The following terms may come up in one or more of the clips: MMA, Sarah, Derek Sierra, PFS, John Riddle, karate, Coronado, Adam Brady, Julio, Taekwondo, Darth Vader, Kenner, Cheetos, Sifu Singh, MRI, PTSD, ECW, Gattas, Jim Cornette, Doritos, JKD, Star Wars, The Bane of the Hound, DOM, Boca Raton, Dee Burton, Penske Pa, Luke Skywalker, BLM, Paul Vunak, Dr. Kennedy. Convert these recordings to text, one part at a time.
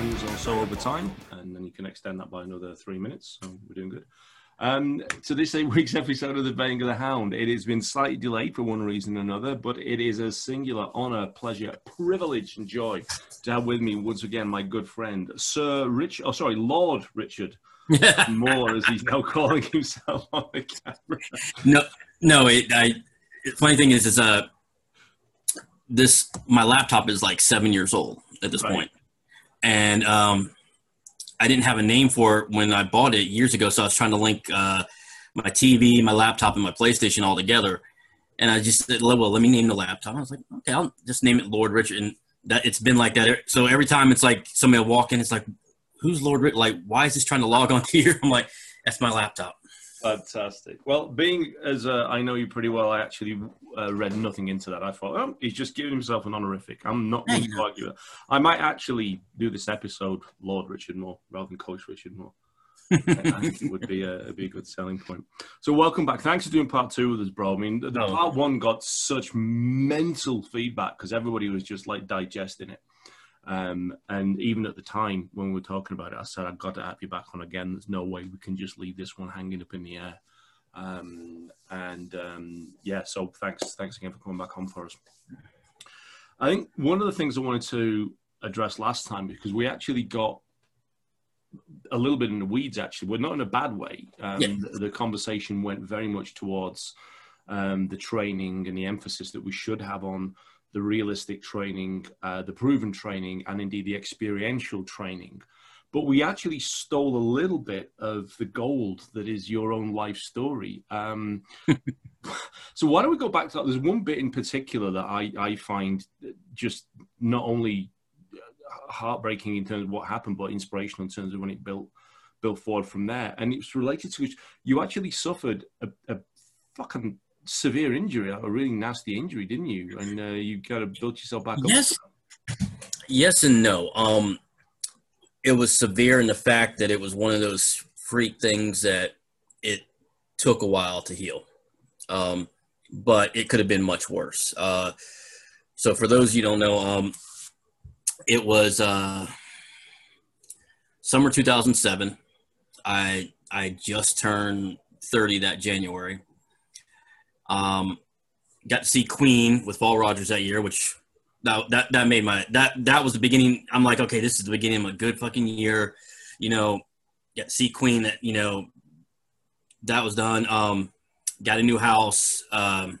seconds or so over time, and then you can extend that by another 3 minutes, so we're doing good. So this week's episode of The Bane of the Hound, it has been slightly delayed for one reason or another, but it is a singular honour, pleasure, privilege and joy to have with me once again my good friend Lord Richard Moore, as he's now calling himself on the camera. Funny thing is my laptop is like 7 years old at this point, and I didn't have a name for it when I bought it years ago, so I was trying to link my TV, my laptop, and my PlayStation all together, and I just said, well, let me name the laptop. I was like, okay, I'll just name it Lord Richard, and that it's been like that. So every time it's like somebody will walk in, it's like, who's Lord Richard? Like, why is this trying to log on here? I'm like, that's my laptop. Fantastic. Well, being as I know you pretty well, I actually read nothing into that. I thought, oh, he's just giving himself an honorific. I'm not going to argue it. I might actually do this episode Lord Richard Moore rather than Coach Richard Moore. I think it would be a good selling point. So welcome back. Thanks for doing part two with us, bro. I mean, part one got such mental feedback because everybody was just like digesting it. And even at the time when we were talking about it, I said, I've got to have you back on again. There's no way we can just leave this one hanging up in the air. So thanks again for coming back on for us. I think one of the things I wanted to address last time, because we actually got a little bit in the weeds, actually. We're not in a bad way. The conversation went very much towards the training and the emphasis that we should have on the realistic training, the proven training, and indeed the experiential training. But we actually stole a little bit of the gold that is your own life story. So why don't we go back to that? There's one bit in particular that I find just not only heartbreaking in terms of what happened, but inspirational in terms of when it built forward from there. And it's related to, you actually suffered a fucking severe injury, a really nasty injury, didn't you? And you kind of built yourself back up. Yes and no. It was severe in the fact that it was one of those freak things that it took a while to heal. But it could have been much worse. So for those you don't know, it was summer 2007. I just turned 30 that January. Got to see Queen with Paul Rodgers that year, which that made that was the beginning. I'm like, okay, this is the beginning of a good fucking year. Got to see Queen, that was done. Got a new house. It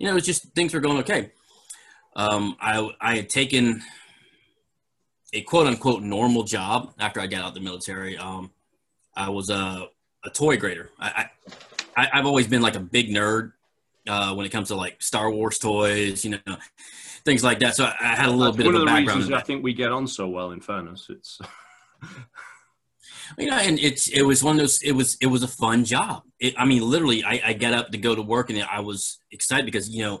was just, things were going okay. I had taken a quote unquote normal job after I got out of the military. I was a toy grader. I've always been like a big nerd when it comes to like Star Wars toys, things like that. So I had a little bit of a background. One of the reasons I think we get on so well, in fairness, it's and it was one of those. It was a fun job. Literally, I got up to go to work and I was excited because people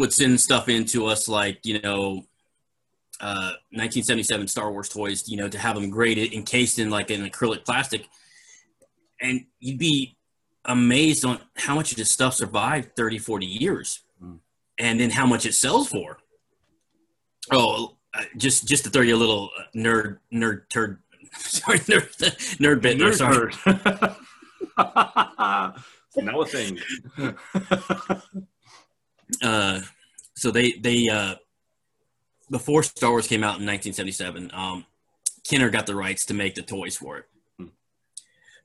would send stuff in to us like 1977 Star Wars toys, to have them graded, encased in like an acrylic plastic, and you'd be amazed on how much of this stuff survived 30-40 years and then how much it sells for. Just to throw you a little nerd bit there, sorry. Now a thing. So they before Star Wars came out in 1977, Kenner got the rights to make the toys for it.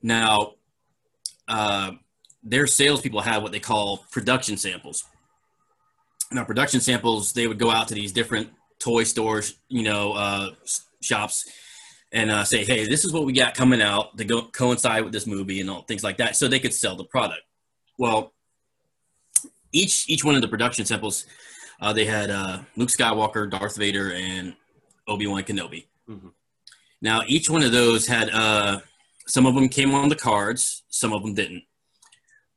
Now their salespeople had what they call production samples. Now, production samples, they would go out to these different toy stores, shops, and say, hey, this is what we got coming out to go coincide with this movie and all things like that, so they could sell the product. Well, each one of the production samples, they had Luke Skywalker, Darth Vader, and Obi-Wan Kenobi. Mm-hmm. Now, each one of those had some of them came on the cards, some of them didn't.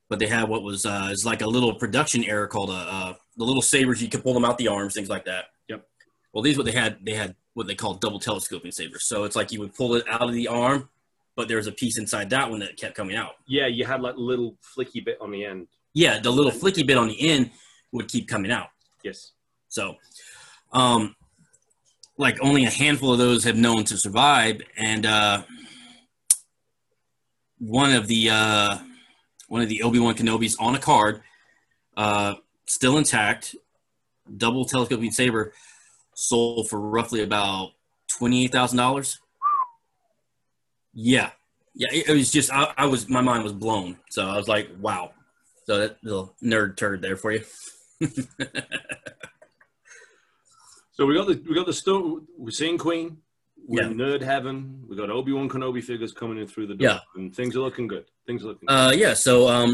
But they had what was it's like a little production error called the little sabers. You could pull them out the arms, things like that. Yep. Well, these what they had. They had what they called double telescoping sabers. So it's like you would pull it out of the arm, but there was a piece inside that one that kept coming out. Yeah, you had like little flicky bit on the end. Yeah, the little flicky bit on the end would keep coming out. Yes. So like only a handful of those have known to survive. And one of the Obi-Wan Kenobis on a card, still intact, double telescoping saber, sold for roughly about $28,000. Yeah. Yeah, it was just, I was, my mind was blown. So I was like, wow. So that little nerd turd there for you. So we got the stone, we're seeing Queen, we're in nerd heaven, we got Obi-Wan Kenobi figures coming in through the door, and things are looking good. Yeah, so I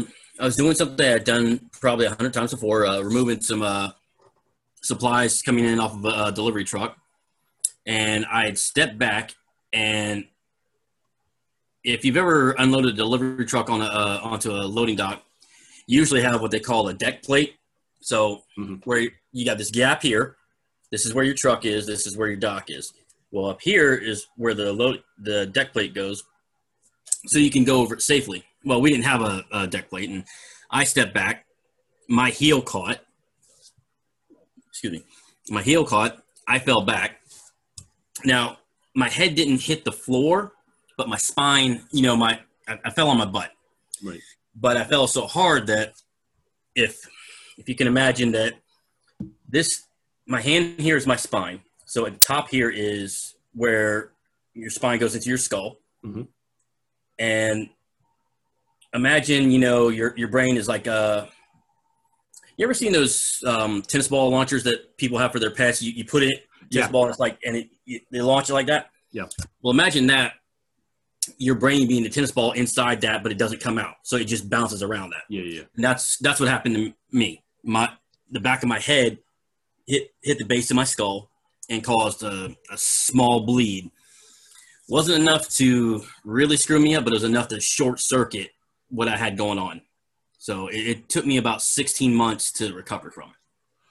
was doing something I'd done probably 100 times before, removing some supplies coming in off of a delivery truck, and I had stepped back, and if you've ever unloaded a delivery truck on onto a loading dock, you usually have what they call a deck plate. So where you got this gap here, this is where your truck is, this is where your dock is. Well, up here is where the deck plate goes, so you can go over it safely. Well, we didn't have a deck plate, and I stepped back. My heel caught. Excuse me. My heel caught. I fell back. Now, my head didn't hit the floor, but my spine, you know, I fell on my butt. Right. But I fell so hard that if you can imagine that this, my hand here is my spine. So at the top here is where your spine goes into your skull. Mm-hmm. And imagine, you know, your brain is like, you ever seen those tennis ball launchers that people have for their pets? You put it, tennis ball, and it's like, and they launch it like that? Yeah. Well, imagine that. Your brain being the tennis ball inside that, but it doesn't come out, so it just bounces around that. Yeah, yeah. And that's what happened to me. The back of my head hit the base of my skull and caused a small bleed. Wasn't enough to really screw me up, but it was enough to short circuit what I had going on. So it took me about 16 months to recover from it.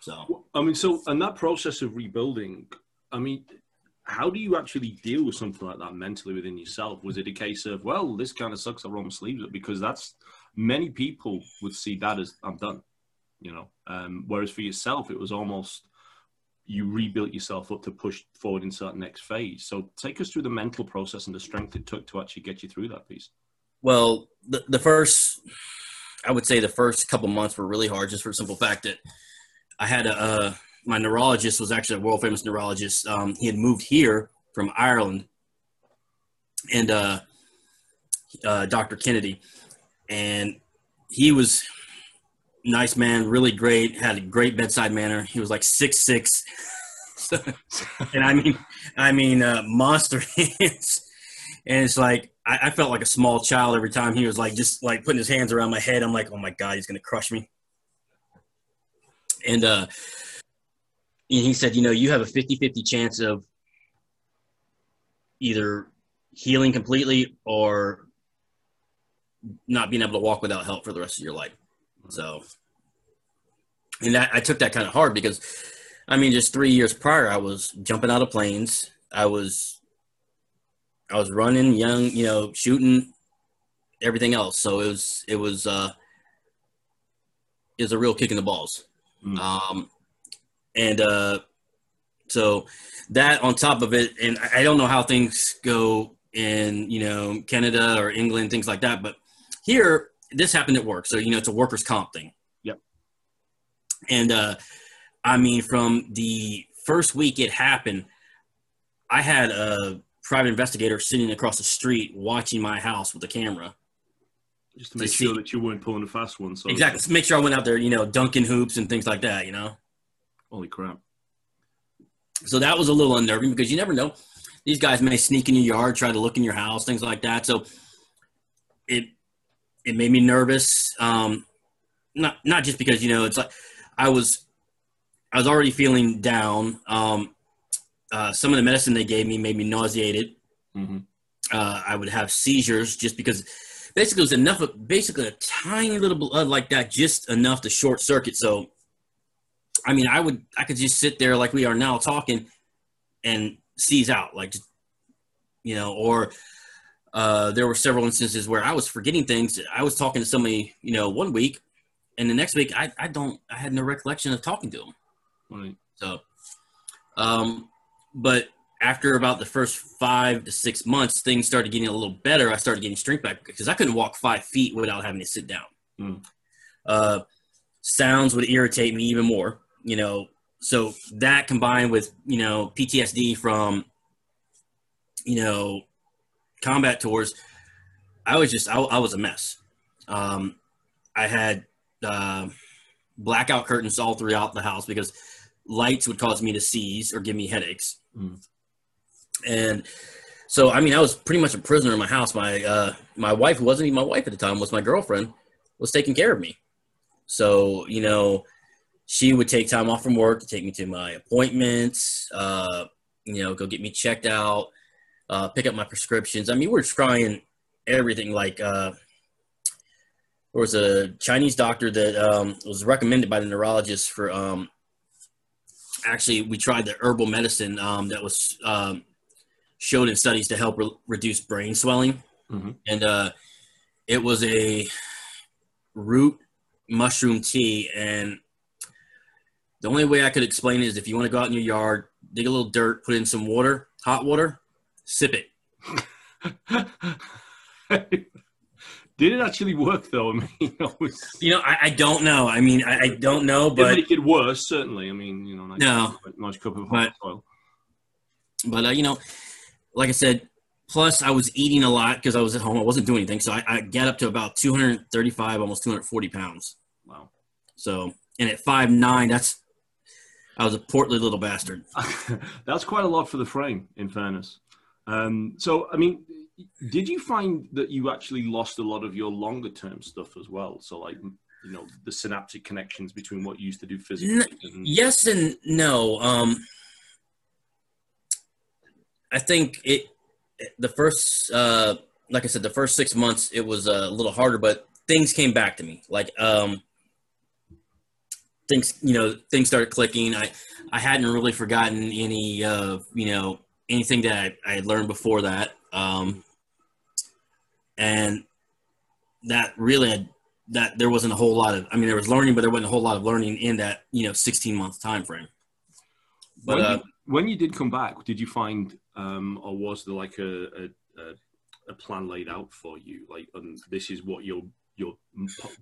So I mean, so in that process of rebuilding, I mean, how do you actually deal with something like that mentally within yourself? Was it a case of, well, this kind of sucks, I'll roll my sleeves up? Because that's, many people would see that as, I'm done, you know? Whereas for yourself, it was almost, you rebuilt yourself up to push forward into that next phase. So take us through the mental process and the strength it took to actually get you through that piece. Well, the first, I would say the first couple months were really hard, just for the simple fact that I had my neurologist was actually a world famous neurologist. He had moved here from Ireland, and Dr. Kennedy, and he was nice man, really great, had a great bedside manner. He was like 6'6", and I mean monster hands. And it's like, I felt like a small child every time he was like, just like putting his hands around my head. I'm like, oh my God, he's going to crush me. And, he said, you know, you have a 50-50 chance of either healing completely or not being able to walk without help for the rest of your life. So, and I took that kind of hard because, I mean, just 3 years prior, I was jumping out of planes. I was running, young, you know, shooting, everything else. So it was a real kick in the balls. Mm. And so that on top of it, and I don't know how things go in, you know, Canada or England, things like that. But here, this happened at work. So, you know, it's a workers' comp thing. Yep. And, I mean, from the first week it happened, I had a private investigator sitting across the street watching my house with a camera. Just to make sure that you weren't pulling a fast one. So exactly. Just make sure I went out there, you know, dunking hoops and things like that, you know. Holy crap. So that was a little unnerving because you never know. These guys may sneak in your yard, try to look in your house, things like that. So it made me nervous. Not just because, you know, it's like I was already feeling down. Some of the medicine they gave me made me nauseated. Mm-hmm. I would have seizures just because basically it was enough of basically a tiny little blood like that, just enough to short circuit. So I mean, I could just sit there like we are now talking and seize out, like, you know, or there were several instances where I was forgetting things. I was talking to somebody, you know, 1 week, and the next week I had no recollection of talking to them. Right. So But after about the first 5 to 6 months, things started getting a little better. I started getting strength back because I couldn't walk 5 feet without having to sit down. Mm. Sounds would irritate me even more, you know. So that combined with, you know, PTSD from, you know, combat tours, I was just, I was a mess. I had blackout curtains all throughout the house because lights would cause me to seize or give me headaches. Mm. And so, I mean, I was pretty much a prisoner in my house. My, my wife, who wasn't even my wife at the time, was my girlfriend, was taking care of me. So, you know, she would take time off from work to take me to my appointments, you know, go get me checked out, pick up my prescriptions. I mean, we were trying everything. Like, there was a Chinese doctor that was recommended by the neurologist for, actually, we tried the herbal medicine that was showed in studies to help reduce brain swelling. Mm-hmm. And it was a root mushroom tea. And the only way I could explain it is if you want to go out in your yard, dig a little dirt, put in some water, hot water, sip it. Did it actually work, though? I mean, you know, I don't know. I mean, I don't know, but it could make it worse, certainly. I mean, you know, nice cup of hot oil. But you know, like I said, plus I was eating a lot because I was at home. I wasn't doing anything, so I got up to about 235, almost 240 pounds. Wow. So, and at 5'9", I was a portly little bastard. That's quite a lot for the frame, in fairness. So, I mean, did you find that you actually lost a lot of your longer term stuff as well? So, like, you know, the synaptic connections between what you used to do physically. Yes and no. I think the first, like I said, the first 6 months, it was a little harder, but things came back to me. Like, things, you know, things started clicking. I hadn't really forgotten any, you know, anything that I had learned before that. And that really, that there wasn't a whole lot of, I mean, there was learning, but there wasn't a whole lot of learning in that, you know, 16-month time frame. But when you did come back, did you find, or was there like a plan laid out for you? Like, this is what your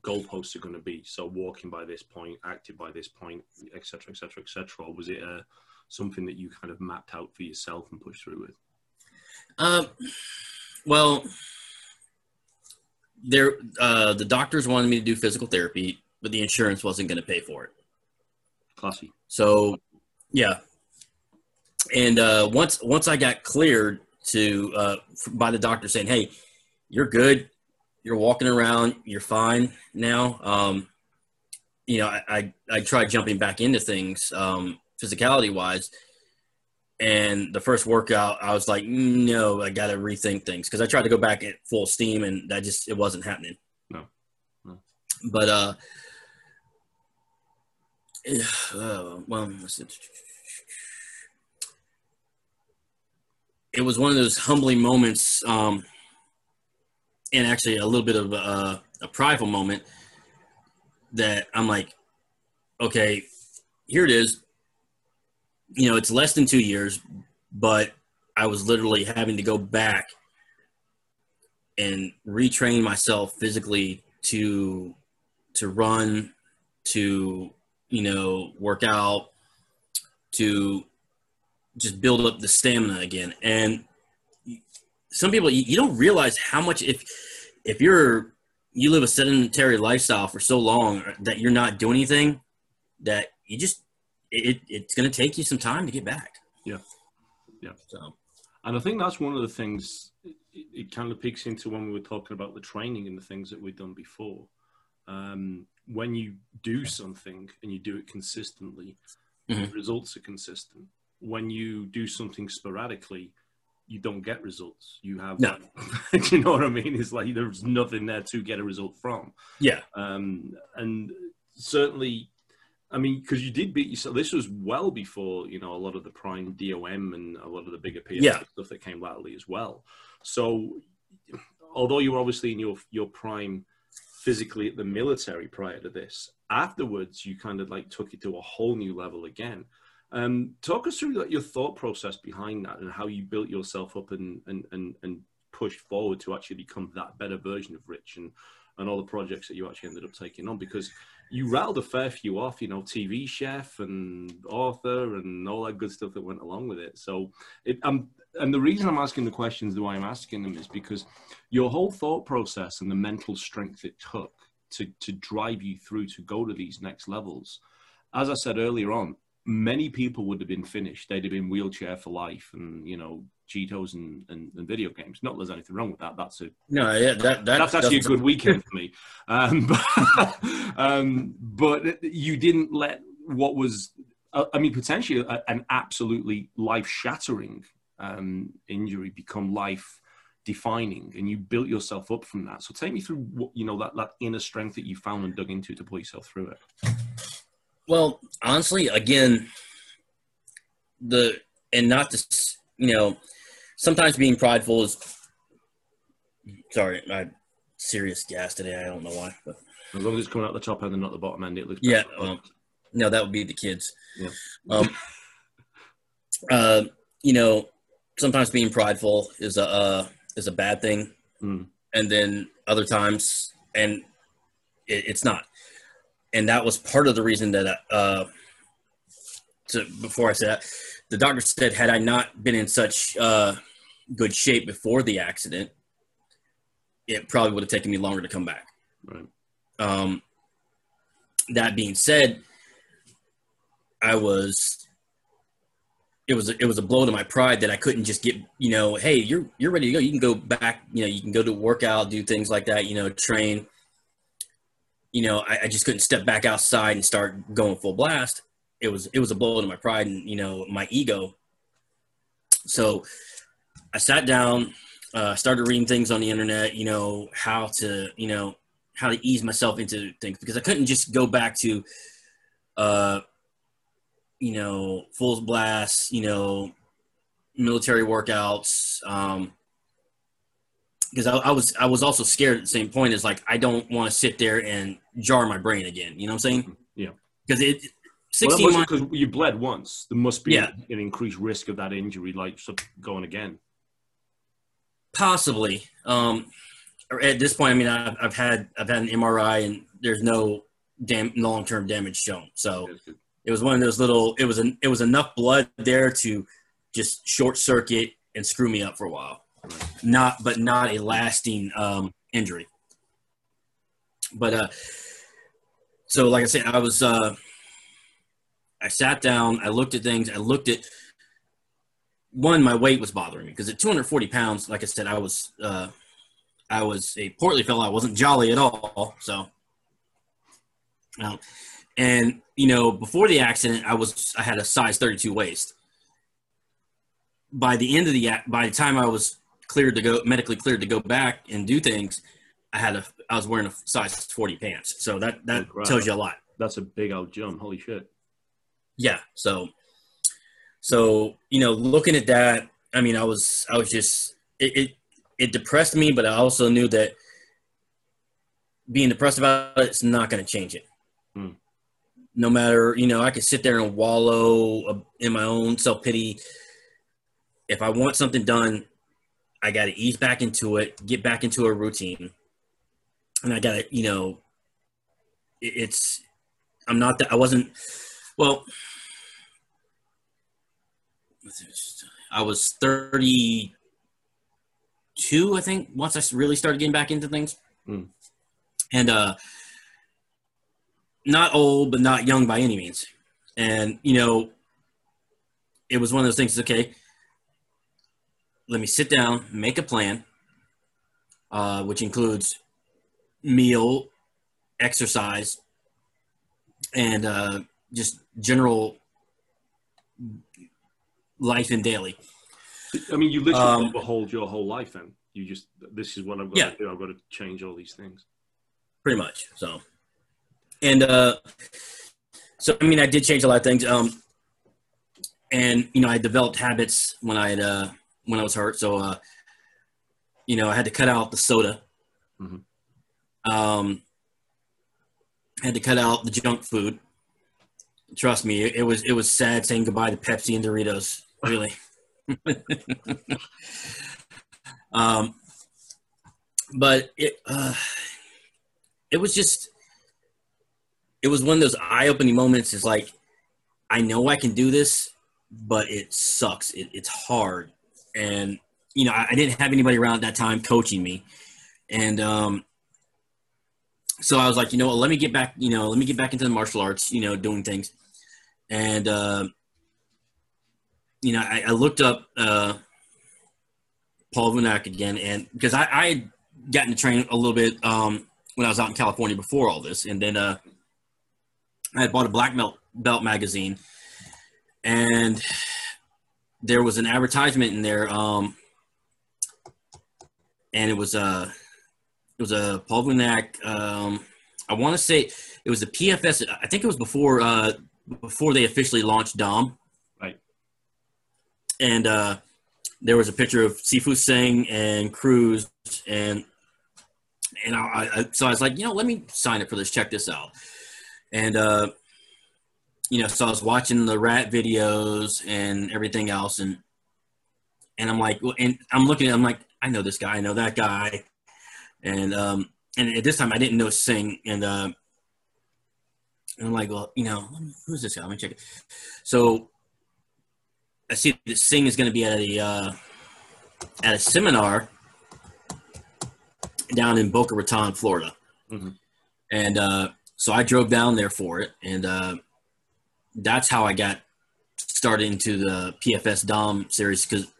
goalposts are going to be. So walking by this point, active by this point, et cetera, et cetera, et cetera. Or was it something that you kind of mapped out for yourself and pushed through with? Well, there, the doctors wanted me to do physical therapy, but the insurance wasn't going to pay for it. Classy. So, yeah. And, once I got cleared to, by the doctor saying, "Hey, you're good. You're walking around. You're fine now." You know, I tried jumping back into things, physicality wise. And the first workout, I was like, no, I got to rethink things. Because I tried to go back at full steam, and that just, it wasn't happening. No. But, well, it was one of those humbling moments, and actually a little bit of a prideful moment, that I'm like, okay, here it is. You know, it's less than 2 years, but I was literally having to go back and retrain myself physically to run, to, you know, work out, to just build up the stamina again. And some people, you don't realize how much, if you live a sedentary lifestyle for so long that you're not doing anything, that you just, it's going to take you some time to get back. Yeah. Yeah. So, and I think that's one of the things it kind of peaks into when we were talking about the training and the things that we've done before. When you do something and you do it consistently, mm-hmm. the results are consistent. When you do something sporadically, you don't get results. You have, no. Do you know what I mean? It's like, there's nothing there to get a result from. Yeah. And certainly, I mean, because you did beat yourself. This was well before, you know, a lot of the prime DOM and a lot of the bigger PFS yeah. stuff that came latterly as well. So, although you were obviously in your prime physically at the military prior to this, afterwards you kind of like took it to a whole new level again. Talk us through your thought process behind that and how you built yourself up and pushed forward to actually become that better version of Rich and all the projects that you actually ended up taking on, because you rattled a fair few off, you know, TV chef and author and all that good stuff that went along with it. So and the reason I'm asking the questions the way I'm asking them is because your whole thought process and the mental strength it took to drive you through to go to these next levels. As I said earlier on, many people would have been finished. They'd have been wheelchair for life and, you know, Cheetos and video games. Not that there's anything wrong with that. That's a no. Yeah, that's actually a good weekend for me. But you didn't let what was, I mean, potentially an absolutely life-shattering injury become life-defining, and you built yourself up from that. So take me through what, you know, that inner strength that you found and dug into to pull yourself through it. Well, honestly, again, sometimes being prideful is, sorry, I'm serious gas today. I don't know why. But as long as it's coming out the top end and not the bottom end, it looks better. Yeah. No, that would be the kids. Yeah. Sometimes being prideful is a bad thing. Mm. And then other times, and it's not. And that was part of the reason that, before I said that, the doctor said, had I not been in such good shape before the accident, it probably would have taken me longer to come back. Right. That being said, it was a blow to my pride that I couldn't just get, you know, hey, you're ready to go. You can go back, you know, you can go to workout, do things like that, you know, train. You know, I just couldn't step back outside and start going full blast. It was a blow to my pride and, you know, my ego. So I sat down, started reading things on the internet, you know, how to ease myself into things, because I couldn't just go back to, you know, full blast, you know, military workouts. Because I was also scared at the same point. It's like, I don't want to sit there and jar my brain again. You know what I'm saying? Yeah. Because it, 16 months. Because you bled once. There must be an increased risk of that injury, like going again. Possibly. At this point, I mean, I've had an MRI and there's no long-term damage shown. So it was one of those little, it was enough blood there to just short circuit and screw me up for a while. Not a lasting injury. But so like I said, I sat down, I looked at things, my weight was bothering me, because at 240 pounds, like I said, I was a portly fellow. I wasn't jolly at all. So and you know, before the accident, I had a size 32 waist. By the end of by the time I was medically cleared to go back and do things, I was wearing a size 40 pants. So that tells you a lot. That's a big old jump. Holy shit. Yeah. So, you know, looking at that, I mean, I was just, it depressed me, but I also knew that being depressed about it's not going to change it. Mm. No matter, you know, I could sit there and wallow in my own self-pity. If I want something done, I got to ease back into it, get back into a routine. And I got to, you know, I was 32, I think, once I really started getting back into things. Mm. And not old, but not young by any means. And, you know, it was one of those things, okay, let me sit down, make a plan, which includes meal, exercise, and just general life and daily. I mean, you literally overhauled your whole life then. You just, this is what I've got to do. I've got to change all these things. Pretty much. So, and so, I mean, I did change a lot of things. And, you know, I developed habits when I was hurt. So, you know, I had to cut out the soda. Mm-hmm. Had to cut out the junk food. Trust me, it was sad saying goodbye to Pepsi and Doritos, really. But it was just, it was one of those eye-opening moments. It's like, I know I can do this, but it sucks. It's hard. And, you know, I didn't have anybody around at that time coaching me. And so I was like, you know what, let me get back into the martial arts, you know, doing things. And, you know, I looked up Paul Vunak again, and because I had gotten to train a little bit when I was out in California before all this. And then I had bought a black belt magazine, and there was an advertisement in there. And it was a Paul Vunak. I want to say it was the PFS. I think it was before they officially launched DOM. Right. And there was a picture of Sifu Singh and Cruz, and so I was like, you know, let me sign up for this. Check this out. And you know, so I was watching the rat videos and everything else, and I'm like, and I'm looking, I'm like, I know this guy, I know that guy. And at this time I didn't know Singh, and I'm like, well, you know, who's this guy? Let me check it. So I see that Singh is going to be at a seminar down in Boca Raton, Florida. Mm-hmm. And, so I drove down there for it, and that's how I got started into the PFS DOM series, because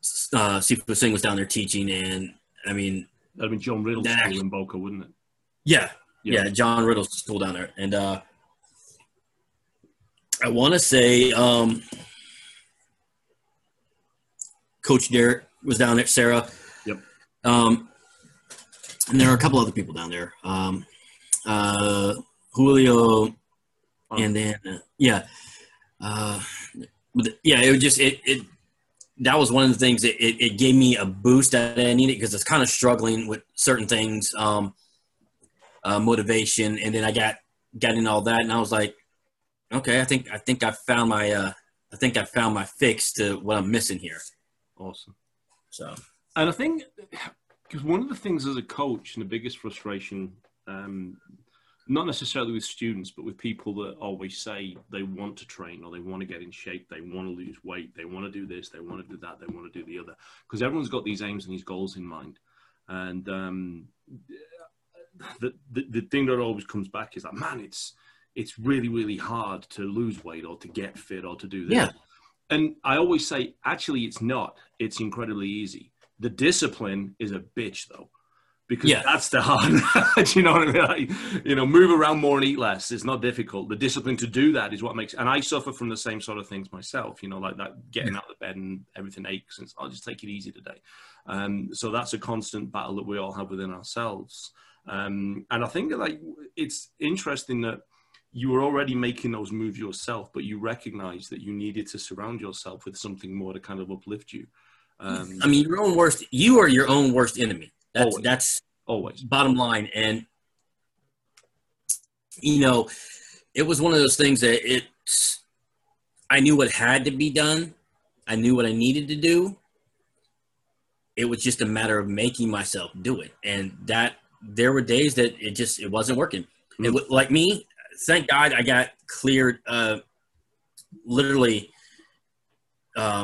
Sifu Singh was down there teaching, and I mean, that'd been John Riddle's school in Boca, wouldn't it? Yeah, John Riddle's school down there, and I want to say Coach Derek was down there, Sarah. Yep. And there are a couple other people down there, Julio, and then that was one of the things that it gave me a boost that I needed, because it's kind of struggling with certain things, motivation, and then I got into all that, and I was like, okay, I think I found my fix to what I'm missing here. Awesome. So, and I think, because one of the things as a coach and the biggest frustration, not necessarily with students, but with people that always say they want to train or they want to get in shape, they want to lose weight, they want to do this, they want to do that, they want to do the other, because everyone's got these aims and these goals in mind. And the thing that always comes back is that, man, it's really, really hard to lose weight or to get fit or to do this. Yeah. And I always say, actually, it's not. It's incredibly easy. The discipline is a bitch, though, because that's the hard. Do you know what I mean? Like, you know, move around more and eat less. It's not difficult. The discipline to do that is what makes. And I suffer from the same sort of things myself. You know, like that getting out of bed and everything aches, and I'll just take it easy today. So that's a constant battle that we all have within ourselves. And I think that, like, it's interesting that you were already making those moves yourself, but you recognized that you needed to surround yourself with something more to kind of uplift you. I mean, you are your own worst enemy. That's always bottom line. And, you know, it was one of those things that I knew what had to be done. I knew what I needed to do. It was just a matter of making myself do it. And that there were days that it wasn't working. Mm-hmm. It, like me, thank God I got cleared, literally, I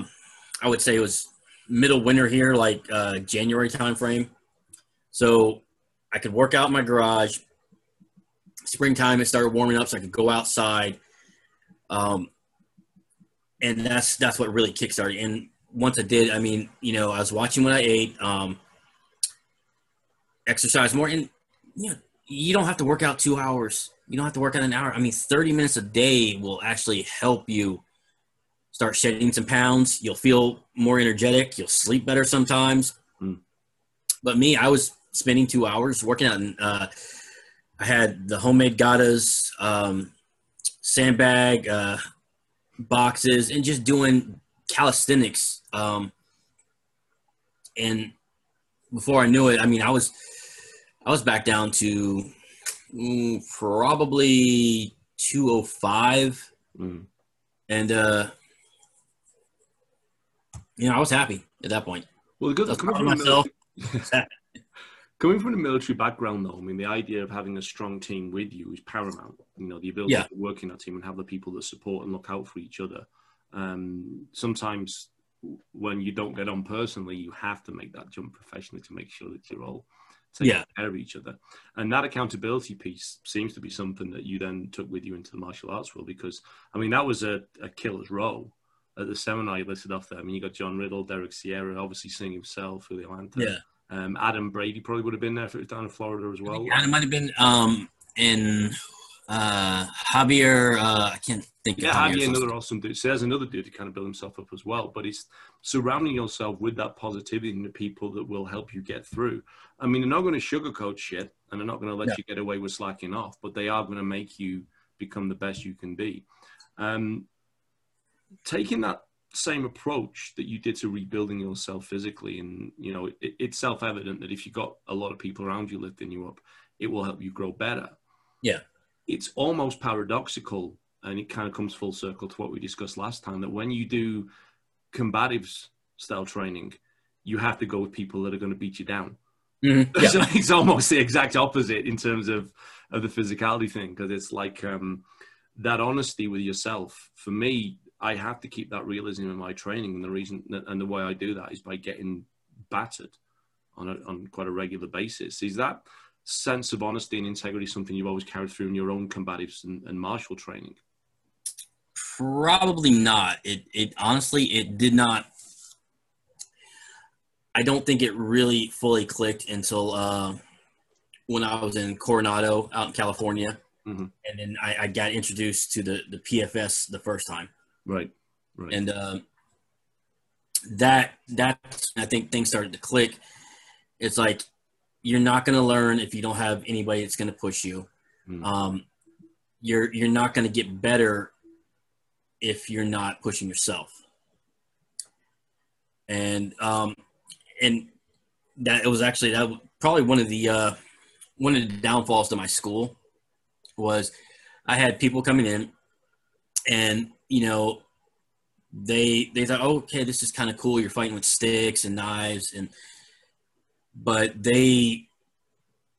would say it was middle winter here, like January time frame. So I could work out in my garage. Springtime, it started warming up, so I could go outside. And that's what really kickstarted. And once I did, I mean, you know, I was watching what I ate, exercise more. And, you know, you don't have to work out 2 hours. You don't have to work out an hour. I mean, 30 minutes a day will actually help you start shedding some pounds. You'll feel more energetic. You'll sleep better sometimes. Mm. But me, I was spending 2 hours working out. And, I had the homemade Gattas, sandbag boxes, and just doing calisthenics. And before I knew it, I mean, I was back down to probably 205. Mm. And, you know, I was happy at that point. Well, good. Coming from the military background, though, I mean, the idea of having a strong team with you is paramount. You know, the ability to work in that team and have the people that support and look out for each other. Sometimes when you don't get on personally, you have to make that jump professionally to make sure that you're all taking care of each other. And that accountability piece seems to be something that you then took with you into the martial arts world, because, I mean, that was a killer's role. At the seminar you listed off there, I mean, you got John Riddle, Derek Sierra, obviously Singh himself, Julio Anta. Yeah. Adam Brady probably would have been there if it was down in Florida as well. Adam might have been in Javier. I can't think. Yeah, of Javier, another awesome dude. So there's another dude to kind of build himself up as well. But it's surrounding yourself with that positivity and the people that will help you get through. I mean, they're not going to sugarcoat shit, and they're not going to let you get away with slacking off. But they are going to make you become the best you can be. Taking that same approach that you did to rebuilding yourself physically, and, you know, it's self-evident that if you've got a lot of people around you lifting you up, it will help you grow better. Yeah. It's almost paradoxical, and it kind of comes full circle to what we discussed last time, that when you do combatives style training, you have to go with people that are going to beat you down. Mm-hmm. Yeah. So it's almost the exact opposite in terms of the physicality thing, because it's like that honesty with yourself. For me, I have to keep that realism in my training, and the reason and the way I do that is by getting battered on quite a regular basis. Is that sense of honesty and integrity something you've always carried through in your own combatives and martial training? Probably not. It honestly, it did not. I don't think it really fully clicked until when I was in Coronado out in California, mm-hmm. and then I got introduced to the PFS the first time. Right. And that's, I think things started to click. It's like, you're not going to learn if you don't have anybody that's going to push you. Mm. You're not going to get better if you're not pushing yourself. And that, it was actually, that was probably one of the downfalls to my school, was I had people coming in and, you know, they thought, oh, okay, this is kind of cool. You're fighting with sticks and knives, but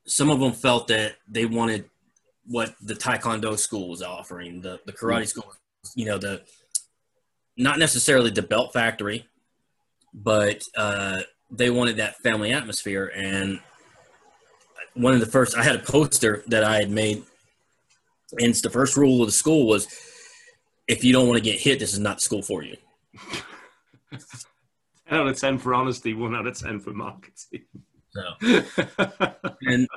some of them felt that they wanted what the Taekwondo school was offering, the karate school, you know, not necessarily the belt factory, but they wanted that family atmosphere. And one of the first, I had a poster that I had made, and it's the first rule of the school was, if you don't want to get hit, this is not the school for you. 10 out of 10 for honesty, 1 out of 10 for marketing. So, and,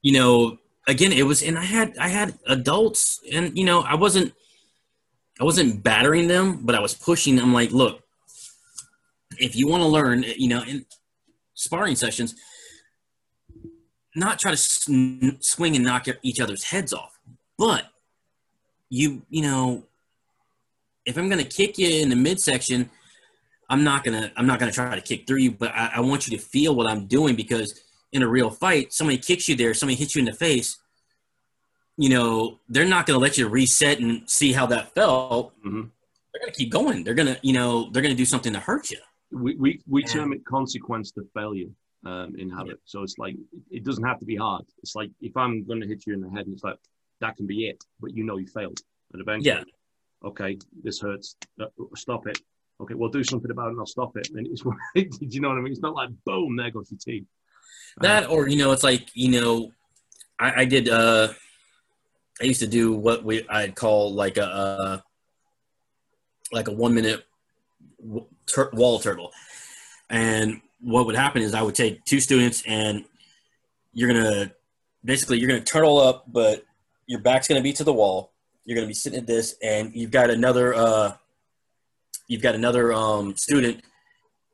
you know, again, it was, and I had adults, and, you know, I wasn't battering them, but I was pushing them, like, look, if you want to learn, you know, in sparring sessions, not try to swing and knock each other's heads off, but you know, if I'm going to kick you in the midsection, I'm not going to try to kick through you, but I want you to feel what I'm doing, because in a real fight, somebody kicks you there, somebody hits you in the face, you know, they're not going to let you reset and see how that felt. Mm-hmm. They're going to keep going. They're going to, you know, they're going to do something to hurt you. We term it consequence to failure in habit. Yeah. So it's like, it doesn't have to be hard. It's like, if I'm going to hit you in the head, and it's like, that can be it, but you know you failed. And eventually, okay, this hurts. Stop it. Okay, well, do something about it and I'll stop it. And it's, do you know what I mean? It's not like, boom, there goes your team. That, or, you know, it's like, you know, I used to do what I'd call like a 1 minute wall turtle. And what would happen is I would take two students, and you're going to turtle up, but your back's going to be to the wall. You're going to be sitting at this, and you've got another student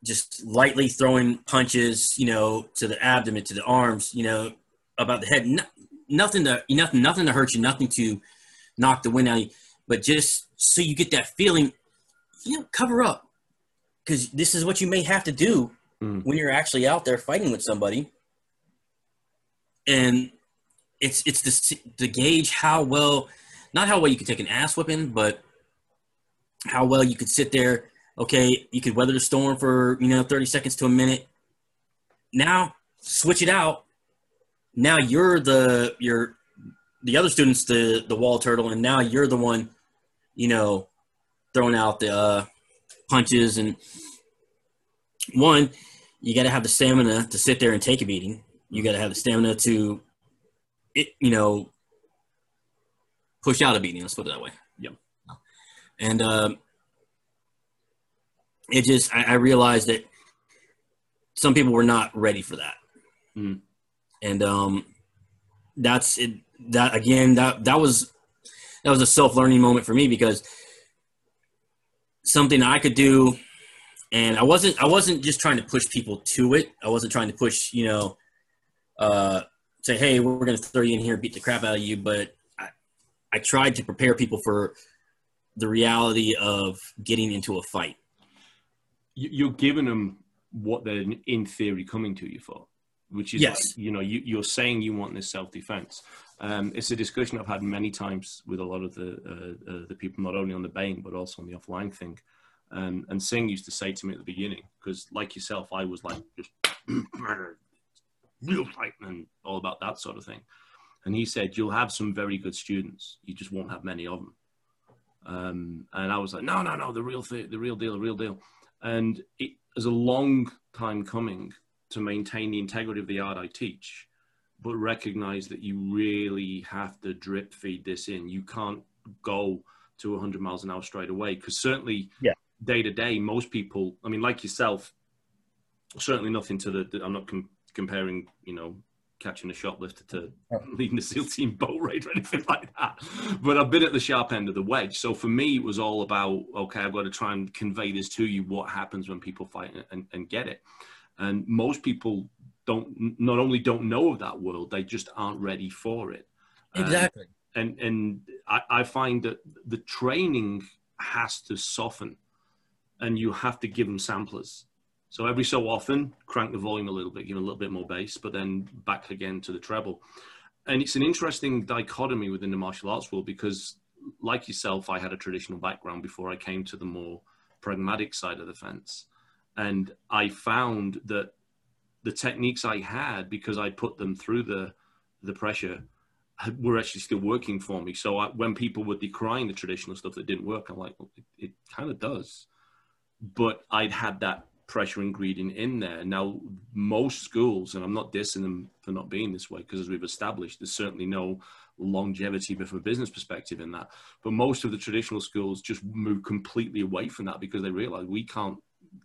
just lightly throwing punches, you know, to the abdomen, to the arms, you know, about the head. Nothing to hurt you, nothing to knock the wind out of you, but just so you get that feeling, you know, cover up, because this is what you may have to do when you're actually out there fighting with somebody. And it's to gauge how well, not how well you can take an ass whipping, but how well you could sit there. Okay, you could weather the storm for, 30 seconds to a minute. Now switch it out. Now you're the other student's the wall turtle, and now you're the one, throwing out the punches. And one, you got to have the stamina to sit there and take a beating. You got to have the stamina to, push out a beating. Let's put it that way. Yeah. And I realized that some people were not ready for that. Mm. And that's it. That again, that was a self-learning moment for me, because something I could do, and I wasn't just trying to push people to it. I wasn't trying to push, say, hey, we're going to throw you in here and beat the crap out of you. But I tried to prepare people for the reality of getting into a fight. You're giving them what they're in theory coming to you for, which is, yes. You're saying you want this self-defense. It's a discussion I've had many times with a lot of the people, not only on the Bane, but also on the offline thing. And Singh used to say to me at the beginning, because like yourself, I was like, just real fight and all about that sort of thing. And he said, you'll have some very good students. You just won't have many of them. And I was like, no, the real deal. And it is a long time coming to maintain the integrity of the art I teach, but recognize that you really have to drip feed this in. You can't go to 100 miles an hour straight away, because certainly day to day, most people, I mean, like yourself, certainly nothing to I'm not comparing, catching a shoplifter to leading a SEAL team boat raid or anything like that. But I've been at the sharp end of the wedge. So for me, it was all about, okay, I've got to try and convey this to you, what happens when people fight and get it. And most people not only don't know of that world, they just aren't ready for it. Exactly. And I find that the training has to soften, and you have to give them samplers. So every so often, crank the volume a little bit, give a little bit more bass, but then back again to the treble. And it's an interesting dichotomy within the martial arts world, because like yourself, I had a traditional background before I came to the more pragmatic side of the fence. And I found that the techniques I had, because I put them through the pressure, were actually still working for me. So when people were decrying the traditional stuff that didn't work, I'm like, well, it kind of does. But I'd had that pressure ingredient in there. Now, most schools, and I'm not dissing them for not being this way, because as we've established, there's certainly no longevity from a business perspective in that. But most of the traditional schools just move completely away from that, because they realize we can't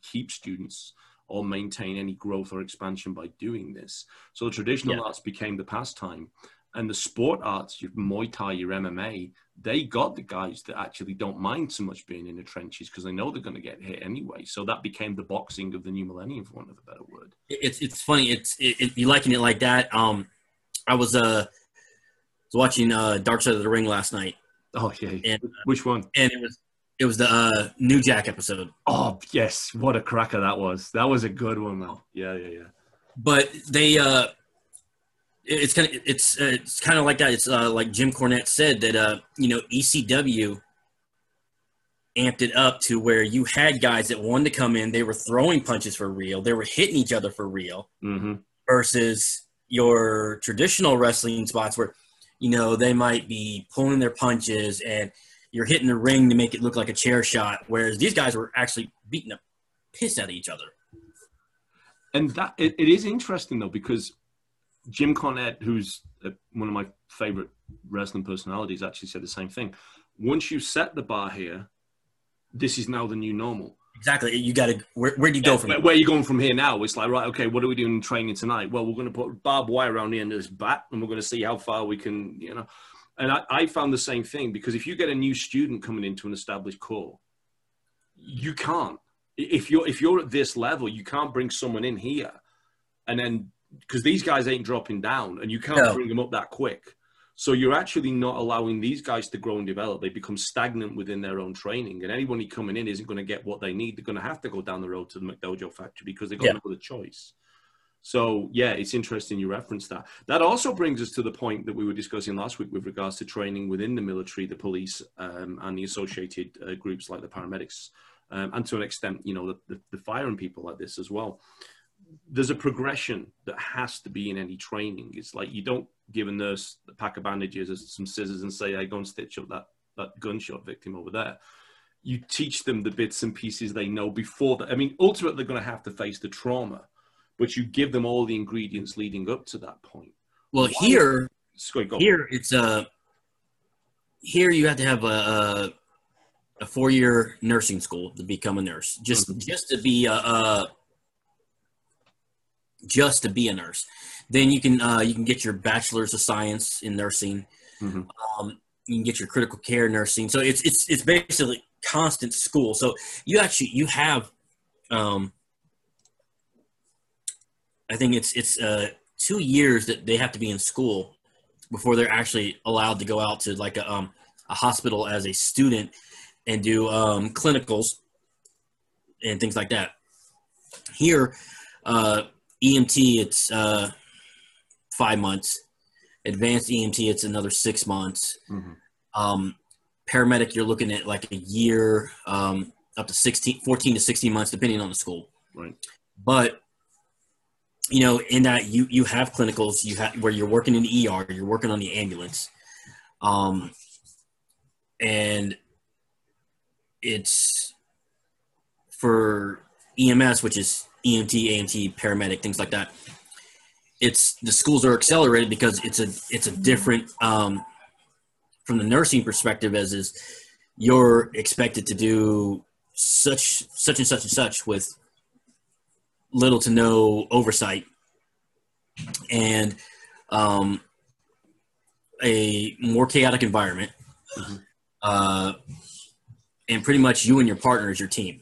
keep students or maintain any growth or expansion by doing this. So the traditional arts became the pastime, and the sport arts, your Muay Thai, your MMA, they got the guys that actually don't mind so much being in the trenches, because they know they're going to get hit anyway. So that became the boxing of the new millennium, for want of a better word. It's funny. You liking it like that. I was watching Dark Side of the Ring last night. Oh yeah. And, which one? And it was the New Jack episode. Oh yes, what a cracker that was. That was a good one, though. Yeah. But they It's kind of like that. It's like Jim Cornette said that, ECW amped it up to where you had guys that wanted to come in. They were throwing punches for real. They were hitting each other for real, versus your traditional wrestling spots where, they might be pulling their punches and you're hitting the ring to make it look like a chair shot. Whereas these guys were actually beating the piss out of each other. And that it is interesting, though, because Jim Cornette, who's one of my favorite wrestling personalities, actually said the same thing. Once you set the bar here, this is now the new normal. Exactly. You got to, where do you go from here? Where are you going from here now? It's like, right, okay, what are we doing in training tonight? Well, we're going to put barbed wire around the end of this bat, and we're going to see how far we can, And I found the same thing, because if you get a new student coming into an established core, you can't. If you're at this level, you can't bring someone in here and then, because these guys ain't dropping down, and you can't bring them up that quick. So you're actually not allowing these guys to grow and develop. They become stagnant within their own training, and anybody coming in isn't going to get what they need. They're going to have to go down the road to the McDojo factory, because they've got no other choice. So yeah, it's interesting you referenced that. That also brings us to the point that we were discussing last week with regards to training within the military, the police, and the associated groups like the paramedics, and to an extent, you know, the firemen people like this as well. There's a progression that has to be in any training. It's like you don't give a nurse a pack of bandages and some scissors and say, hey, go and stitch up that gunshot victim over there. You teach them the bits and pieces they know before that. I mean, ultimately, they're going to have to face the trauma, but you give them all the ingredients leading up to that point. Well, here you have to have a 4-year nursing school to become a nurse, just to be a nurse. Then you can get your bachelor's of science in nursing. Mm-hmm. You can get your critical care nursing. So it's basically constant school. So you have, I think it's 2 years that they have to be in school before they're actually allowed to go out to like a hospital as a student and do clinicals and things like that. Here, EMT, it's 5 months. Advanced EMT, it's another 6 months. Mm-hmm. Paramedic, you're looking at like a year, up to 14 to 16 months, depending on the school. Right. But, you know, in that you have clinicals, where you're working in the ER, you're working on the ambulance. And it's for EMS, which is EMT, AMT, paramedic, things like that. It's the schools are accelerated because it's a different, from the nursing perspective, as is you're expected to do such and such with little to no oversight, and a more chaotic environment. Mm-hmm. And pretty much you and your partner is your team.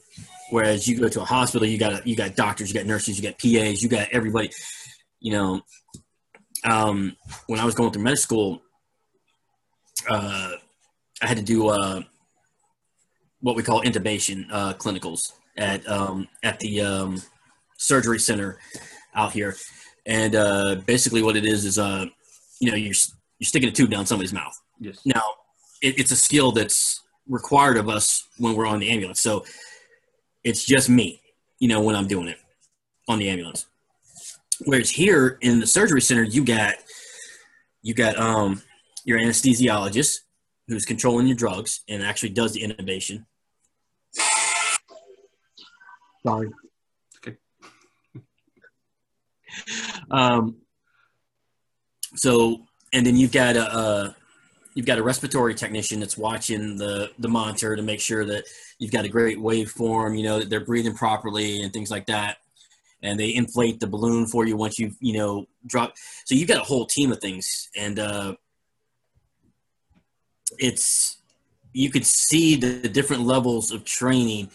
Whereas you go to a hospital, you got doctors, you got nurses, you got PAs, you got everybody. You know, when I was going through med school, I had to do what we call intubation clinicals at the surgery center out here. And basically what it is you know, you're sticking a tube down somebody's mouth. Yes. Now, it's a skill that's required of us when we're on the ambulance. So it's just me, you know, when I'm doing it on the ambulance. Whereas here in the surgery center, you got your anesthesiologist who's controlling your drugs and actually does the intubation. Sorry. Okay. And then you've got a respiratory technician that's watching the monitor to make sure that you've got a great waveform, you know, that they're breathing properly and things like that. And they inflate the balloon for you once you've, you know, dropped. So you've got a whole team of things. And you could see the different levels of training.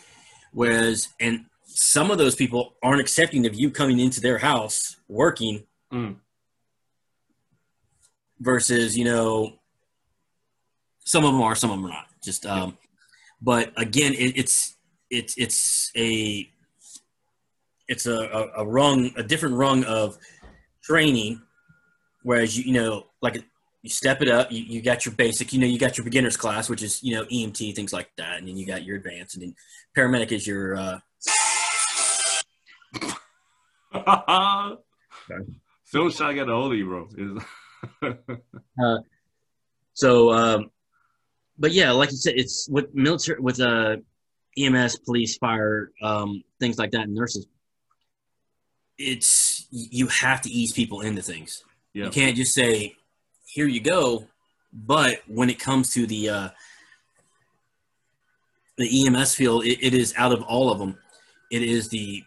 Whereas, and some of those people aren't accepting of you coming into their house working versus, you know, some of them are, some of them are not. Just, but again, it's a different rung of training, whereas, you know, like you step it up, you got your basic, you know, you got your beginner's class, which is, you know, EMT, things like that. And then you got your advanced, and then paramedic is your, so sorry I got a hold of you, bro. But yeah, like you said, it's with military, with, EMS, police, fire, things like that, and nurses. It's you have to ease people into things. Yeah. You can't just say, "Here you go," but when it comes to the EMS field, it is out of all of them, it is the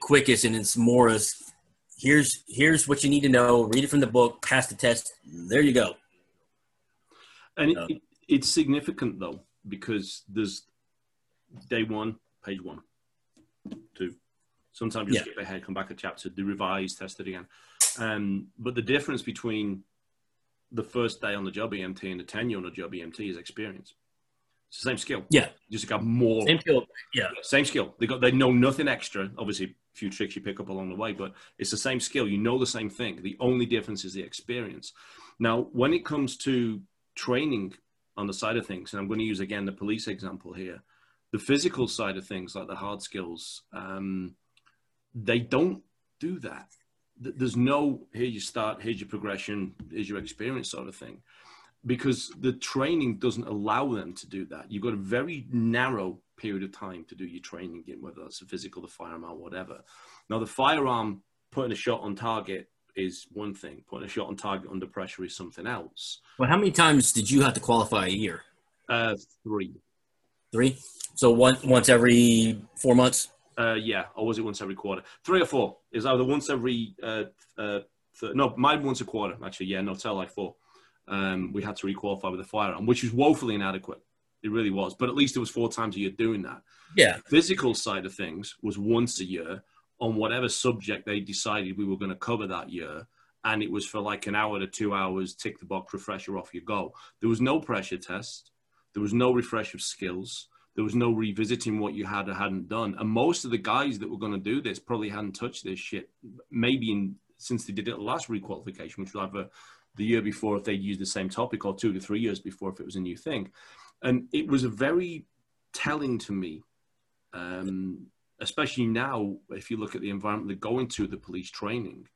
quickest, and it's more as here's what you need to know. Read it from the book, pass the test. There you go. And it's significant though, because there's. Day one, page one, two. Sometimes you skip ahead, come back a chapter, do revise, test it again. But the difference between the first day on the job EMT and the tenure on the job EMT is experience. It's the same skill. Yeah. You just got more. Same skill. Yeah. Same skill. They know nothing extra. Obviously, a few tricks you pick up along the way, but it's the same skill. You know the same thing. The only difference is the experience. Now, when it comes to training on the side of things, and I'm going to use, again, the police example here, the physical side of things, like the hard skills, they don't do that. There's no, here you start, here's your progression, here's your experience sort of thing, because the training doesn't allow them to do that. You've got a very narrow period of time to do your training in, whether that's the physical, the firearm, or whatever. Now, the firearm, putting a shot on target is one thing. Putting a shot on target under pressure is something else. Well, how many times did you have to qualify a year? Three. Three? So once every 4 months? Yeah, or was it once every quarter? Three or four. It was either once every no, mine once a quarter, actually. Yeah, no, tell like four. We had to requalify with a firearm, which was woefully inadequate. It really was. But at least it was 4 times a year doing that. Yeah. The physical side of things was once a year on whatever subject they decided we were going to cover that year. And it was for like an hour to 2 hours, tick the box, refresher, off you go. There was no pressure test. There was no refresh of skills. There was no revisiting what you had or hadn't done. And most of the guys that were going to do this probably hadn't touched this shit. Maybe since they did it last requalification, which was either the year before if they'd used the same topic, or 2 to 3 years before if it was a new thing. And it was a very telling to me, especially now, if you look at the environment they're going to, the police training.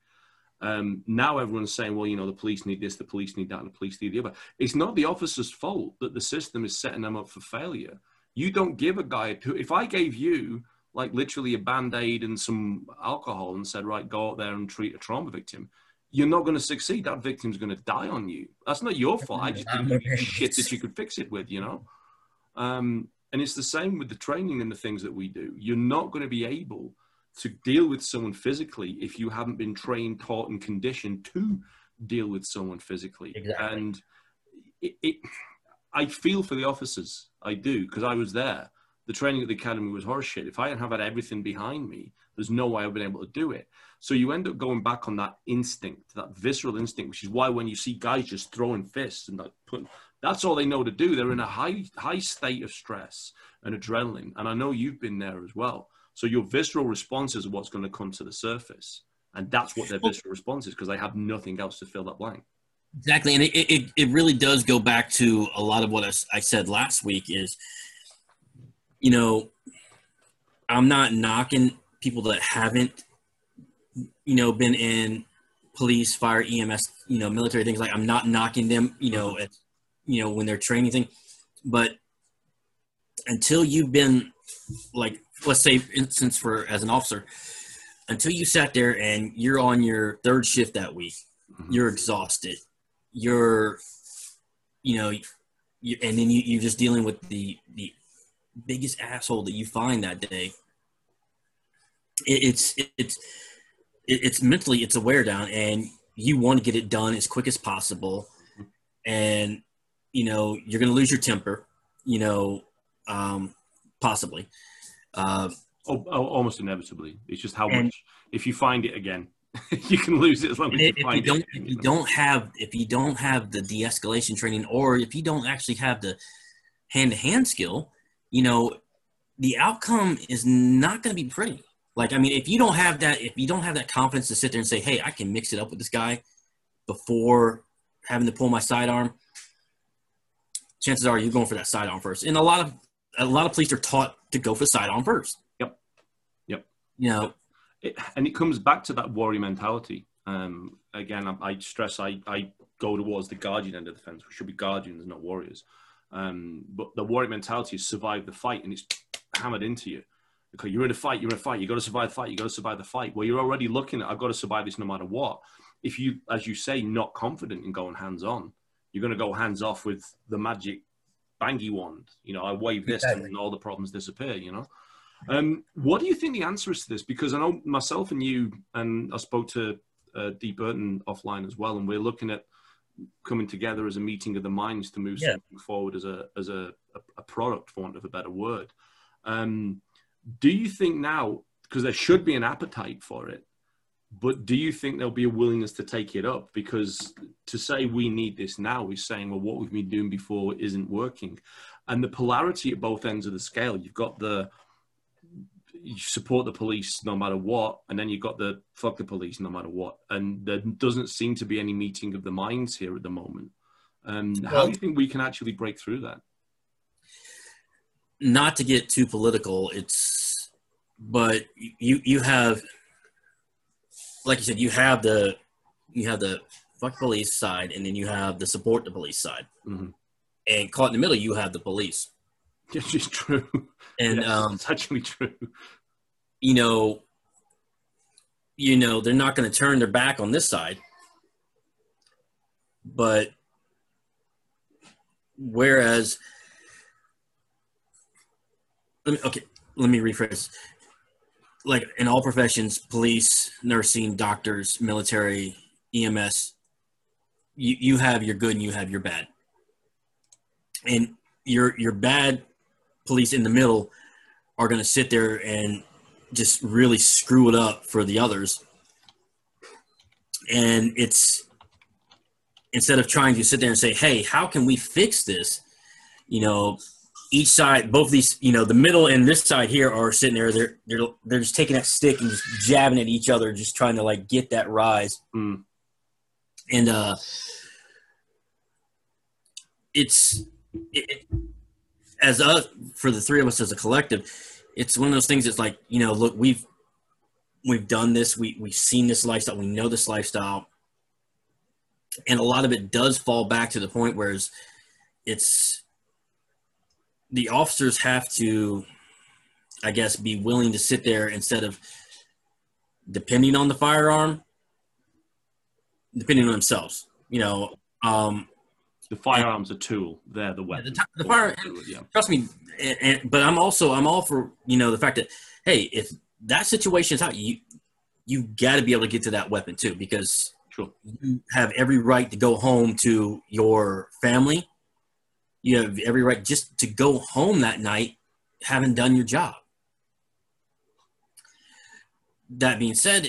Now everyone's saying, well, you know, the police need this, the police need that, and the police need the other. It's not the officer's fault that the system is setting them up for failure. You don't give a guy, if I gave you like literally a Band-Aid and some alcohol and said, right, go out there and treat a trauma victim, you're not going to succeed. That victim's going to die on you. That's not your fault. I just didn't give you shit that you could fix it with, you know? And it's the same with the training and the things that we do. You're not going to be able to deal with someone physically if you haven't been trained, taught, and conditioned to deal with someone physically. Exactly. And I feel for the officers. I do, because I was there. The training at the academy was horse shit. If I hadn't had everything behind me, there's no way I've been able to do it. So you end up going back on that instinct, that visceral instinct, which is why when you see guys just throwing fists and like putting, that's all they know to do. They're in a high state of stress and adrenaline. And I know you've been there as well. So your visceral responses are what's going to come to the surface. And that's what their visceral response is, because they have nothing else to fill that blank. Exactly. And it really does go back to a lot of what I said last week is, you know, I'm not knocking people that haven't, you know, been in police, fire, EMS, you know, military things. Like, I'm not knocking them, you know, at, you know, when they're training thing. But until you've been, like, let's say, for instance, as an officer, until you sat there and you're on your third shift that week, you're exhausted, you're, you know, and then you're just dealing with the biggest asshole that you find that day. It's mentally, it's a wear down, and you want to get it done as quick as possible. And, you know, you're going to lose your temper, you know, possibly. Almost inevitably. It's just how much, if you find it again, you can lose it as long as you find it. If you don't have the de-escalation training, or if you don't actually have the hand-to-hand skill, you know, the outcome is not going to be pretty. Like, I mean, if you don't have that confidence to sit there and say, hey, I can mix it up with this guy before having to pull my sidearm, chances are you're going for that sidearm first. And a lot of police are taught to go for sidearm first. Yep. You know. And it comes back to that warrior mentality. Again, I stress I go towards the guardian end of the fence. We should be guardians, not warriors. But the warrior mentality is survive the fight, and it's hammered into you. Okay, you're in a fight, you've got to survive the fight, you've got to survive the fight. Well, you're already looking at, I've got to survive this no matter what. If you, as you say, not confident in going hands-on, you're going to go hands-off with the magic bangy wand. You know, I wave this and all the problems disappear, you know. What do you think the answer is to this? Because I know myself and you, and I spoke to Dee Burton offline as well, and we're looking at coming together as a meeting of the minds to move something forward as a product, for want of a better word. Do you think now, because there should be an appetite for it, but do you think there'll be a willingness to take it up? Because to say we need this now is saying, well, what we've been doing before isn't working. and the polarity at both ends of the scale. You've got the, you support the police no matter what, and then you've got the fuck the police no matter what. And there doesn't seem to be any meeting of the minds here at the moment. How do you think we can actually break through that? Not to get too political, but you have, like you said, you have the fuck police side, and then you have the support the police side, mm-hmm. and caught in the middle, you have the police. Which is true. And yeah, it's actually true. You know, they're not going to turn their back on this side, but whereas, let me rephrase. Like in all professions, police, nursing, doctors, military, EMS, you have your good and you have your bad. And your bad police in the middle are going to sit there and just really screw it up for the others. And it's, instead of trying to sit there and say, hey, how can we fix this? You know, each side, both these, you know, the middle and this side here are sitting there. They're just taking that stick and just jabbing at each other, just trying to like get that rise. Mm. And for the three of us as a collective, it's one of those things. It's like, you know, look, we've done this. We've seen this lifestyle. We know this lifestyle, and a lot of it does fall back to the point where it's the officers have to, I guess, be willing to sit there instead of depending on the firearm, depending on themselves. You know, the firearm's a tool; they're the weapon. The fire, yeah. Trust me. But I'm all for, you know, the fact that, hey, if that situation is out, you got to be able to get to that weapon too, because sure. You have every right to go home to your family. You have every right just to go home that night having done your job. That being said,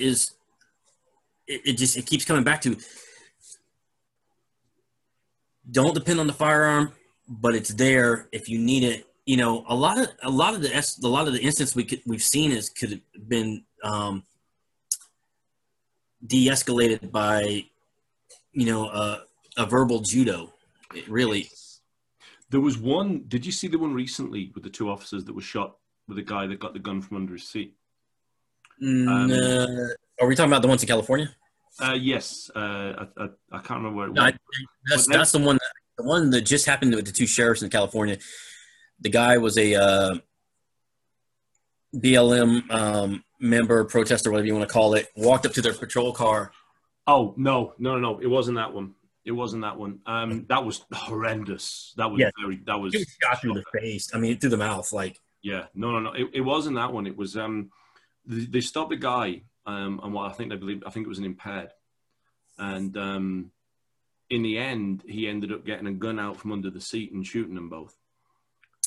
it keeps coming back to, don't depend on the firearm, but it's there if you need it. You know, a lot of the instances we've seen could have been de-escalated by, you know, a verbal judo. It really. There was one, did you see the one recently with the two officers that were shot with a guy that got the gun from under his seat? Are we talking about the ones in California? Yes. I can't remember where it was. No, that's the one that just happened with the two sheriffs in California. The guy was a BLM member, protester, whatever you want to call it, walked up to their patrol car. Oh, no. It wasn't that one. It wasn't that one. That was horrendous. That was That was. He was shot through the face. I mean, through the mouth. Like. Yeah. No. It wasn't that one. It was. They stopped the guy. And what I think they believed, I think it was an impaired. And in the end, he ended up getting a gun out from under the seat and shooting them both.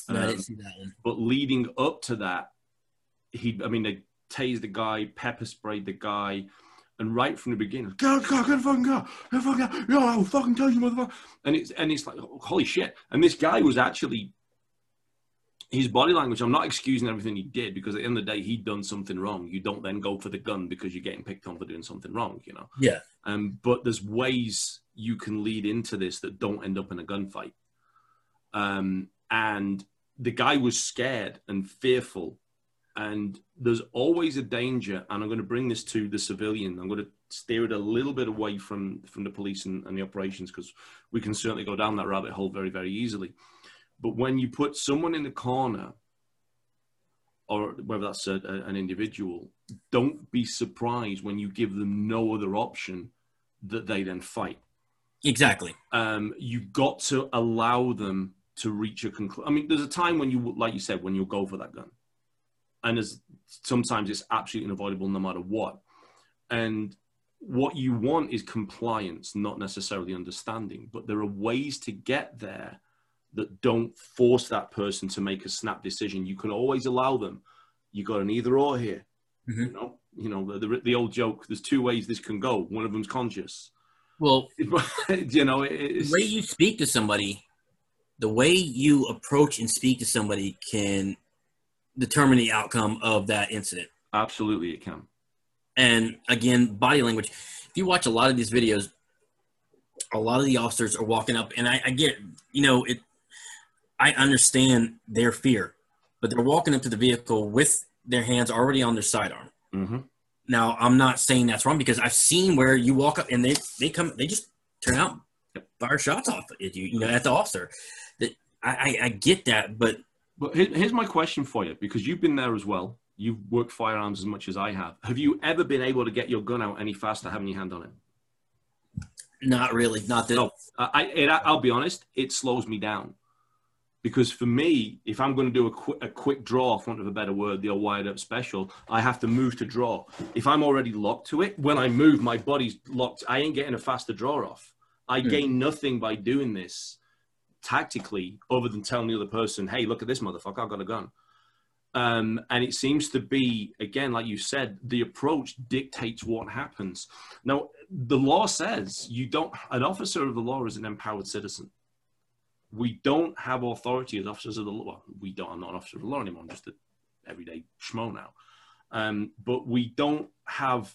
No, I didn't see that one. But leading up to that, they tased the guy, pepper sprayed the guy. And right from the beginning, go, fucking go, yo, I will fucking tell you, motherfucker. And it's like, oh, holy shit. And this guy was actually, his body language, I'm not excusing everything he did, because at the end of the day, he'd done something wrong. You don't then go for the gun because you're getting picked on for doing something wrong, you know? Yeah. But there's ways you can lead into this that don't end up in a gunfight. And the guy was scared and fearful. And there's always a danger, and I'm going to bring this to the civilian. I'm going to steer it a little bit away from the police and the operations, because we can certainly go down that rabbit hole very, very easily. But when you put someone in the corner, or whether that's an individual, don't be surprised when you give them no other option that they then fight. Exactly. You've got to allow them to reach a conclusion. I mean, there's a time when you, like you said, when you'll go for that gun. And sometimes it's absolutely unavoidable no matter what. And what you want is compliance, not necessarily understanding. But there are ways to get there that don't force that person to make a snap decision. You can always allow them. You got an either or here. Mm-hmm. You know the old joke, there's two ways this can go. One of them's conscious. Well, you know, the way you speak to somebody the way you approach and speak to somebody can determine the outcome of that incident. Absolutely, it can. And again, body language. If you watch a lot of these videos, a lot of the officers are walking up, and I get, you know, it. I understand their fear, but they're walking up to the vehicle with their hands already on their sidearm. Mm-hmm. Now, I'm not saying that's wrong, because I've seen where you walk up and they come, they just turn out, fire shots off at you, you know, at the officer. That I get that, but here's my question for you, because you've been there as well. You've worked firearms as much as I have. Have you ever been able to get your gun out any faster having your hand on it? Not really. Not that. No. I'll be honest. It slows me down. Because for me, if I'm going to do a quick draw, for want of a better word, the old wired up special, I have to move to draw. If I'm already locked to it, when I move, my body's locked. I ain't getting a faster draw off. I gain nothing by doing this tactically, other than telling the other person, hey, look at this motherfucker, I've got a gun. And it seems to be, again, like you said, the approach dictates what happens. Now, the law says you don't, an officer of the law is an empowered citizen. We don't have authority as officers of the law. We don't, I'm not an officer of the law anymore. I'm just an everyday schmo now. But we don't have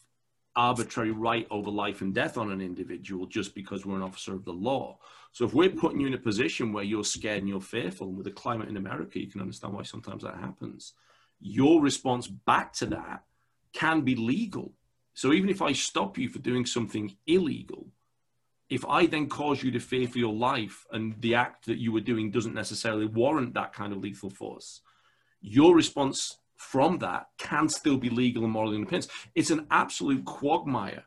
arbitrary right over life and death on an individual just because we're an officer of the law. So if we're putting you in a position where you're scared and you're fearful, and with the climate in America, you can understand why sometimes that happens. Your response back to that can be legal. So even if I stop you for doing something illegal, if I then cause you to fear for your life and the act that you were doing doesn't necessarily warrant that kind of lethal force, your response from that can still be legal and morally independent. It's an absolute quagmire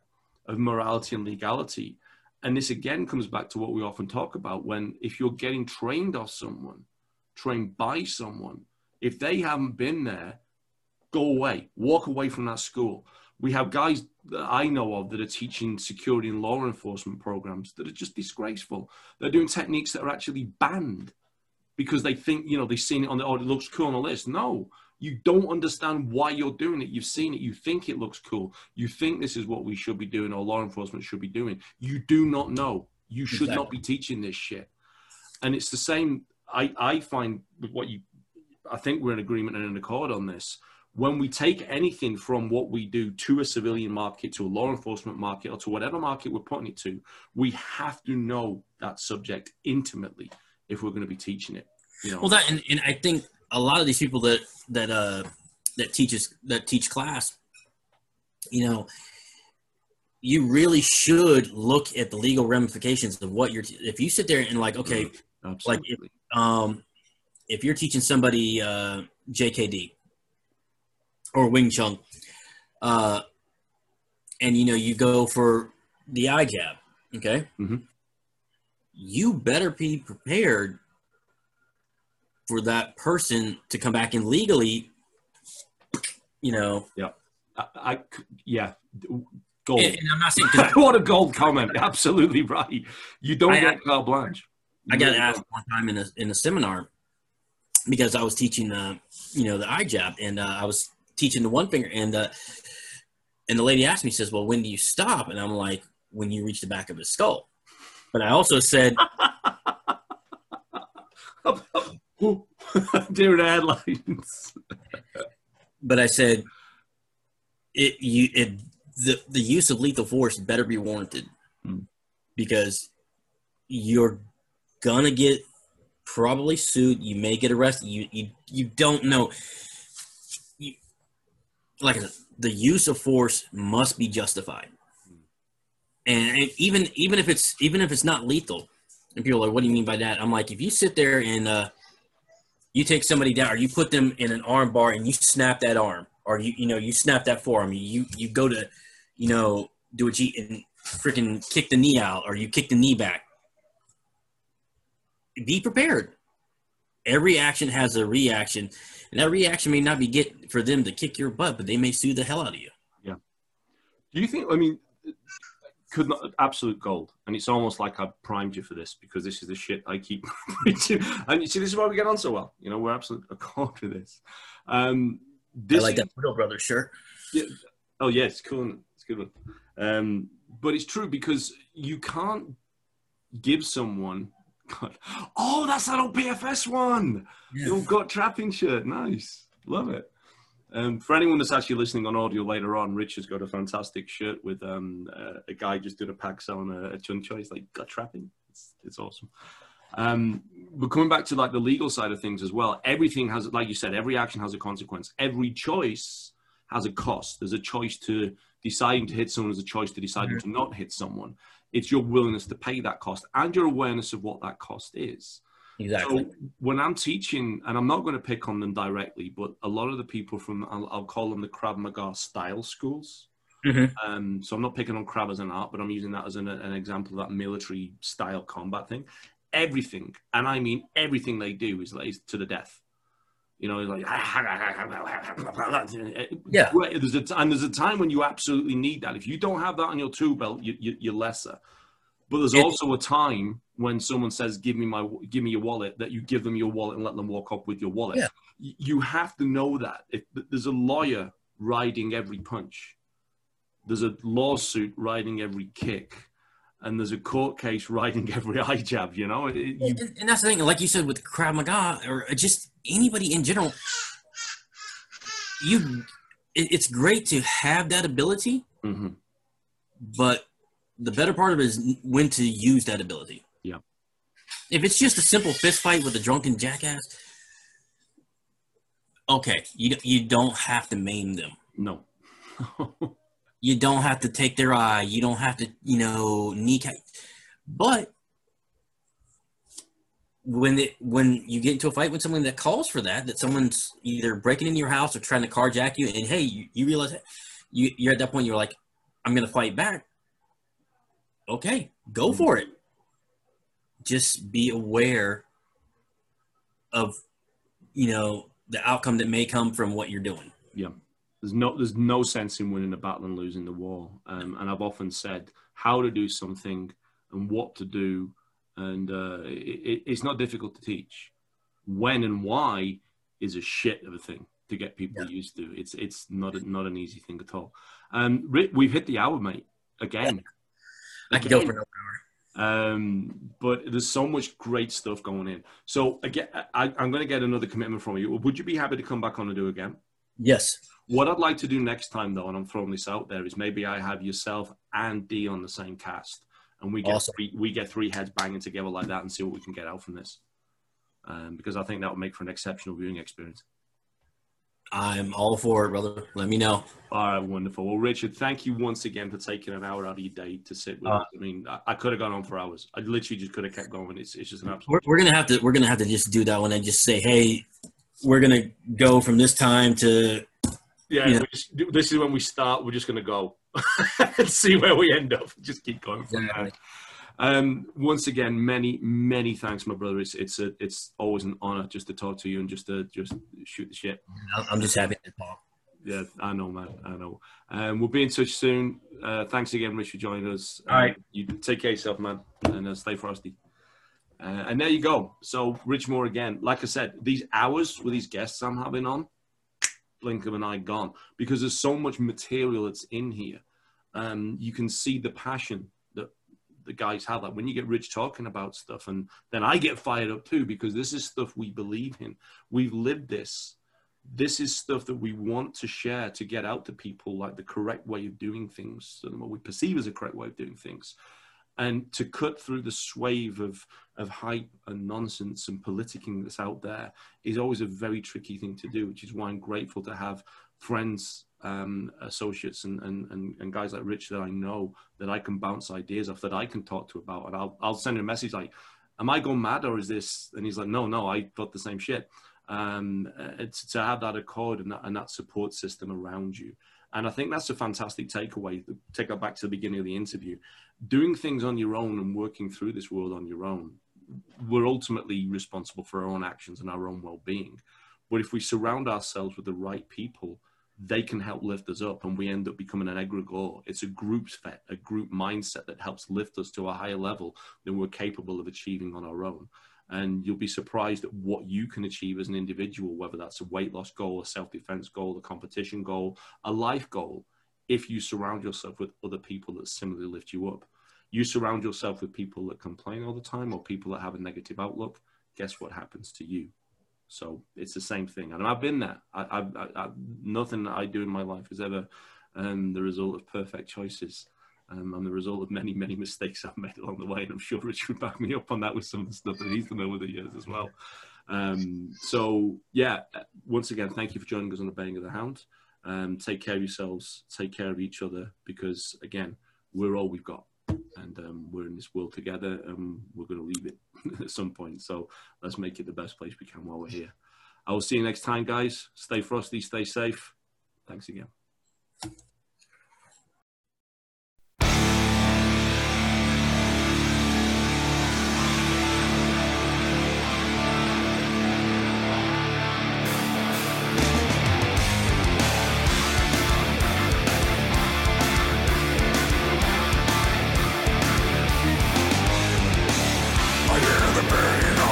of morality and legality. And this again comes back to what we often talk about when, if you're getting trained off someone, trained by someone, if they haven't been there, go away, walk away from that school. We have guys that I know of that are teaching security and law enforcement programs that are just disgraceful. They're doing techniques that are actually banned because they think, you know, they've seen it on the, oh, it looks cool on the list. No, you don't understand why you're doing it. You've seen it. You think it looks cool. You think this is what we should be doing or law enforcement should be doing. You do not know. You should not be teaching this shit. And it's the same. I find with what you, I think we're in agreement and in accord on this. When we take anything from what we do to a civilian market, to a law enforcement market, or to whatever market we're putting it to, we have to know that subject intimately if we're going to be teaching it. You know? Well, that, and I think a lot of these people that teach class, you know, you really should look at the legal ramifications of what you're. If you sit there and like, okay, absolutely. Like if you're teaching somebody JKD. Or Wing Chun, and you know you go for the eye jab, okay? Mm-hmm. You better be prepared for that person to come back and legally, you know. Yeah, yeah, gold. And I'm not saying what a gold comment. Absolutely right. You don't get carte blanche. I got asked one time in a seminar because I was teaching you know the eye jab, and I was teaching the one finger, and the lady asked me, says, well, when do you stop? And I'm like, when you reach the back of his skull. But I also said, dear headlines. But I said, the use of lethal force better be warranted because you're gonna get probably sued. You may get arrested. You don't know. Like the use of force must be justified, and even if it's not lethal, and people are like, "What do you mean by that?" I'm like, if you sit there and you take somebody down, or you put them in an arm bar and you snap that arm, or you snap that forearm, you go to, you know, do a G and freaking kick the knee out, or you kick the knee back. Be prepared. Every action has a reaction, and that reaction may not be get for them to kick your butt, but they may sue the hell out of you. Yeah. Do you think, I mean, could not, absolute gold. And it's almost like I've primed you for this because this is the shit I keep preaching. And you see, this is why we get on so well. You know, we're absolutely accord to this. I like that Riddle Brothers shirt. Yeah. Oh, yeah, it's cool. It's a good one. But it's true because you can't give someone God. Oh, that's that old PFS one. Yes. The old got trapping shirt. Nice. Love it. For anyone that's actually listening on audio later on, Richard's got a fantastic shirt with a guy just doing a pack sell on a chun choy. It's like gut trapping. It's awesome. But coming back to like the legal side of things as well, everything has, like you said, every action has a consequence. Every choice has a cost. There's a choice to deciding to hit someone. There's a choice to deciding to not hit someone. It's your willingness to pay that cost and your awareness of what that cost is. Exactly. So when I'm teaching, and I'm not going to pick on them directly, but a lot of the people from, I'll call them the Krav Maga style schools. Mm-hmm. So I'm not picking on Krav as an art, but I'm using that as an example of that military style combat thing. Everything, and I mean everything they do is to the death. You know, like, yeah. There's a time when you absolutely need that. If you don't have that on your tool belt, you're lesser. But there's also a time when someone says, give me your wallet," that you give them your wallet and let them walk up with your wallet. Yeah. You have to know that. If there's a lawyer riding every punch, there's a lawsuit riding every kick, and there's a court case riding every eye jab. You know, and that's the thing. Like you said, with Krav Maga or just anybody in general, it's great to have that ability, mm-hmm. but the better part of it is when to use that ability. Yeah. If it's just a simple fist fight with a drunken jackass, okay, you don't have to maim them. No. You don't have to take their eye. You don't have to, kneecap. But when you get into a fight with someone that calls for that someone's either breaking into your house or trying to carjack you, and hey, you realize that you're at that point, you're like, I'm going to fight back. Okay, go for it. Just be aware of, the outcome that may come from what you're doing. Yeah. There's no sense in winning a battle and losing the war. And I've often said how to do something and what to do. And it's not difficult to teach. When and why is a shit of a thing to get people used to. It's not an easy thing at all. Rick, we've hit the hour, mate, again. I could go for another hour. But there's so much great stuff going in. So, again, I'm going to get another commitment from you. Would you be happy to come back on and do again? Yes. What I'd like to do next time, though, and I'm throwing this out there, is maybe I have yourself and Dee on the same cast, and we get three heads banging together like that and see what we can get out from this, because I think that would make for an exceptional viewing experience. I'm all for it, brother. Let me know. All right, wonderful. Well, Richard, thank you once again for taking an hour out of your day to sit with us. I mean, I could have gone on for hours. I literally just could have kept going. It's just an absolute. We're gonna have to just do that one and just say, hey, we're gonna go from this time to. Yeah, this is when we start. We're just going to go and see where we end up. Just keep going from there. Once again, many, many thanks, my brother. It's always an honor just to talk to you and just to shoot the shit. I'm just happy to talk. Yeah, I know, man. I know. We'll be in touch soon. Thanks again, Rich, for joining us. All right. You take care of yourself, man, and stay frosty. And there you go. So, Rich Moore again. Like I said, these hours with these guests I'm having on, blink of an eye gone, because there's so much material that's in here. You can see the passion that the guys have. Like when you get Rich talking about stuff, and then I get fired up too, because this is stuff we believe in. We've lived this. This is stuff that we want to share, to get out to people like the correct way of doing things, and what we perceive as a correct way of doing things, and to cut through the swathe of hype and nonsense and politicking that's out there is always a very tricky thing to do, which is why I'm grateful to have friends, associates and guys like Rich that I know that I can bounce ideas off, that I can talk to about. And I'll send him a message like, am I going mad or is this? And he's like, no, I thought the same shit. It's to have that accord and that support system around you. And I think that's a fantastic takeaway. Take it back to the beginning of the interview. Doing things on your own and working through this world on your own, we're ultimately responsible for our own actions and our own well-being. But if we surround ourselves with the right people, they can help lift us up, and we end up becoming an egregore. It's a group set, a group mindset that helps lift us to a higher level than we're capable of achieving on our own. And you'll be surprised at what you can achieve as an individual, whether that's a weight loss goal, a self-defense goal, a competition goal, a life goal, if you surround yourself with other people that similarly lift you up. You surround yourself with people that complain all the time or people that have a negative outlook, guess what happens to you? So it's the same thing. And I've been there. Nothing that I do in my life is ever the result of perfect choices. I'm the result of many, many mistakes I've made along the way. And I'm sure Rich would back me up on that with some of the stuff that he's done over the years as well. So yeah, once again, thank you for joining us on The Bane of the Hound. Take care of yourselves, take care of each other, because again, we're all we've got. And we're in this world together, and we're going to leave it at some point. So let's make it the best place we can while we're here. I will see you next time, guys. Stay frosty, stay safe. Thanks again. Burn.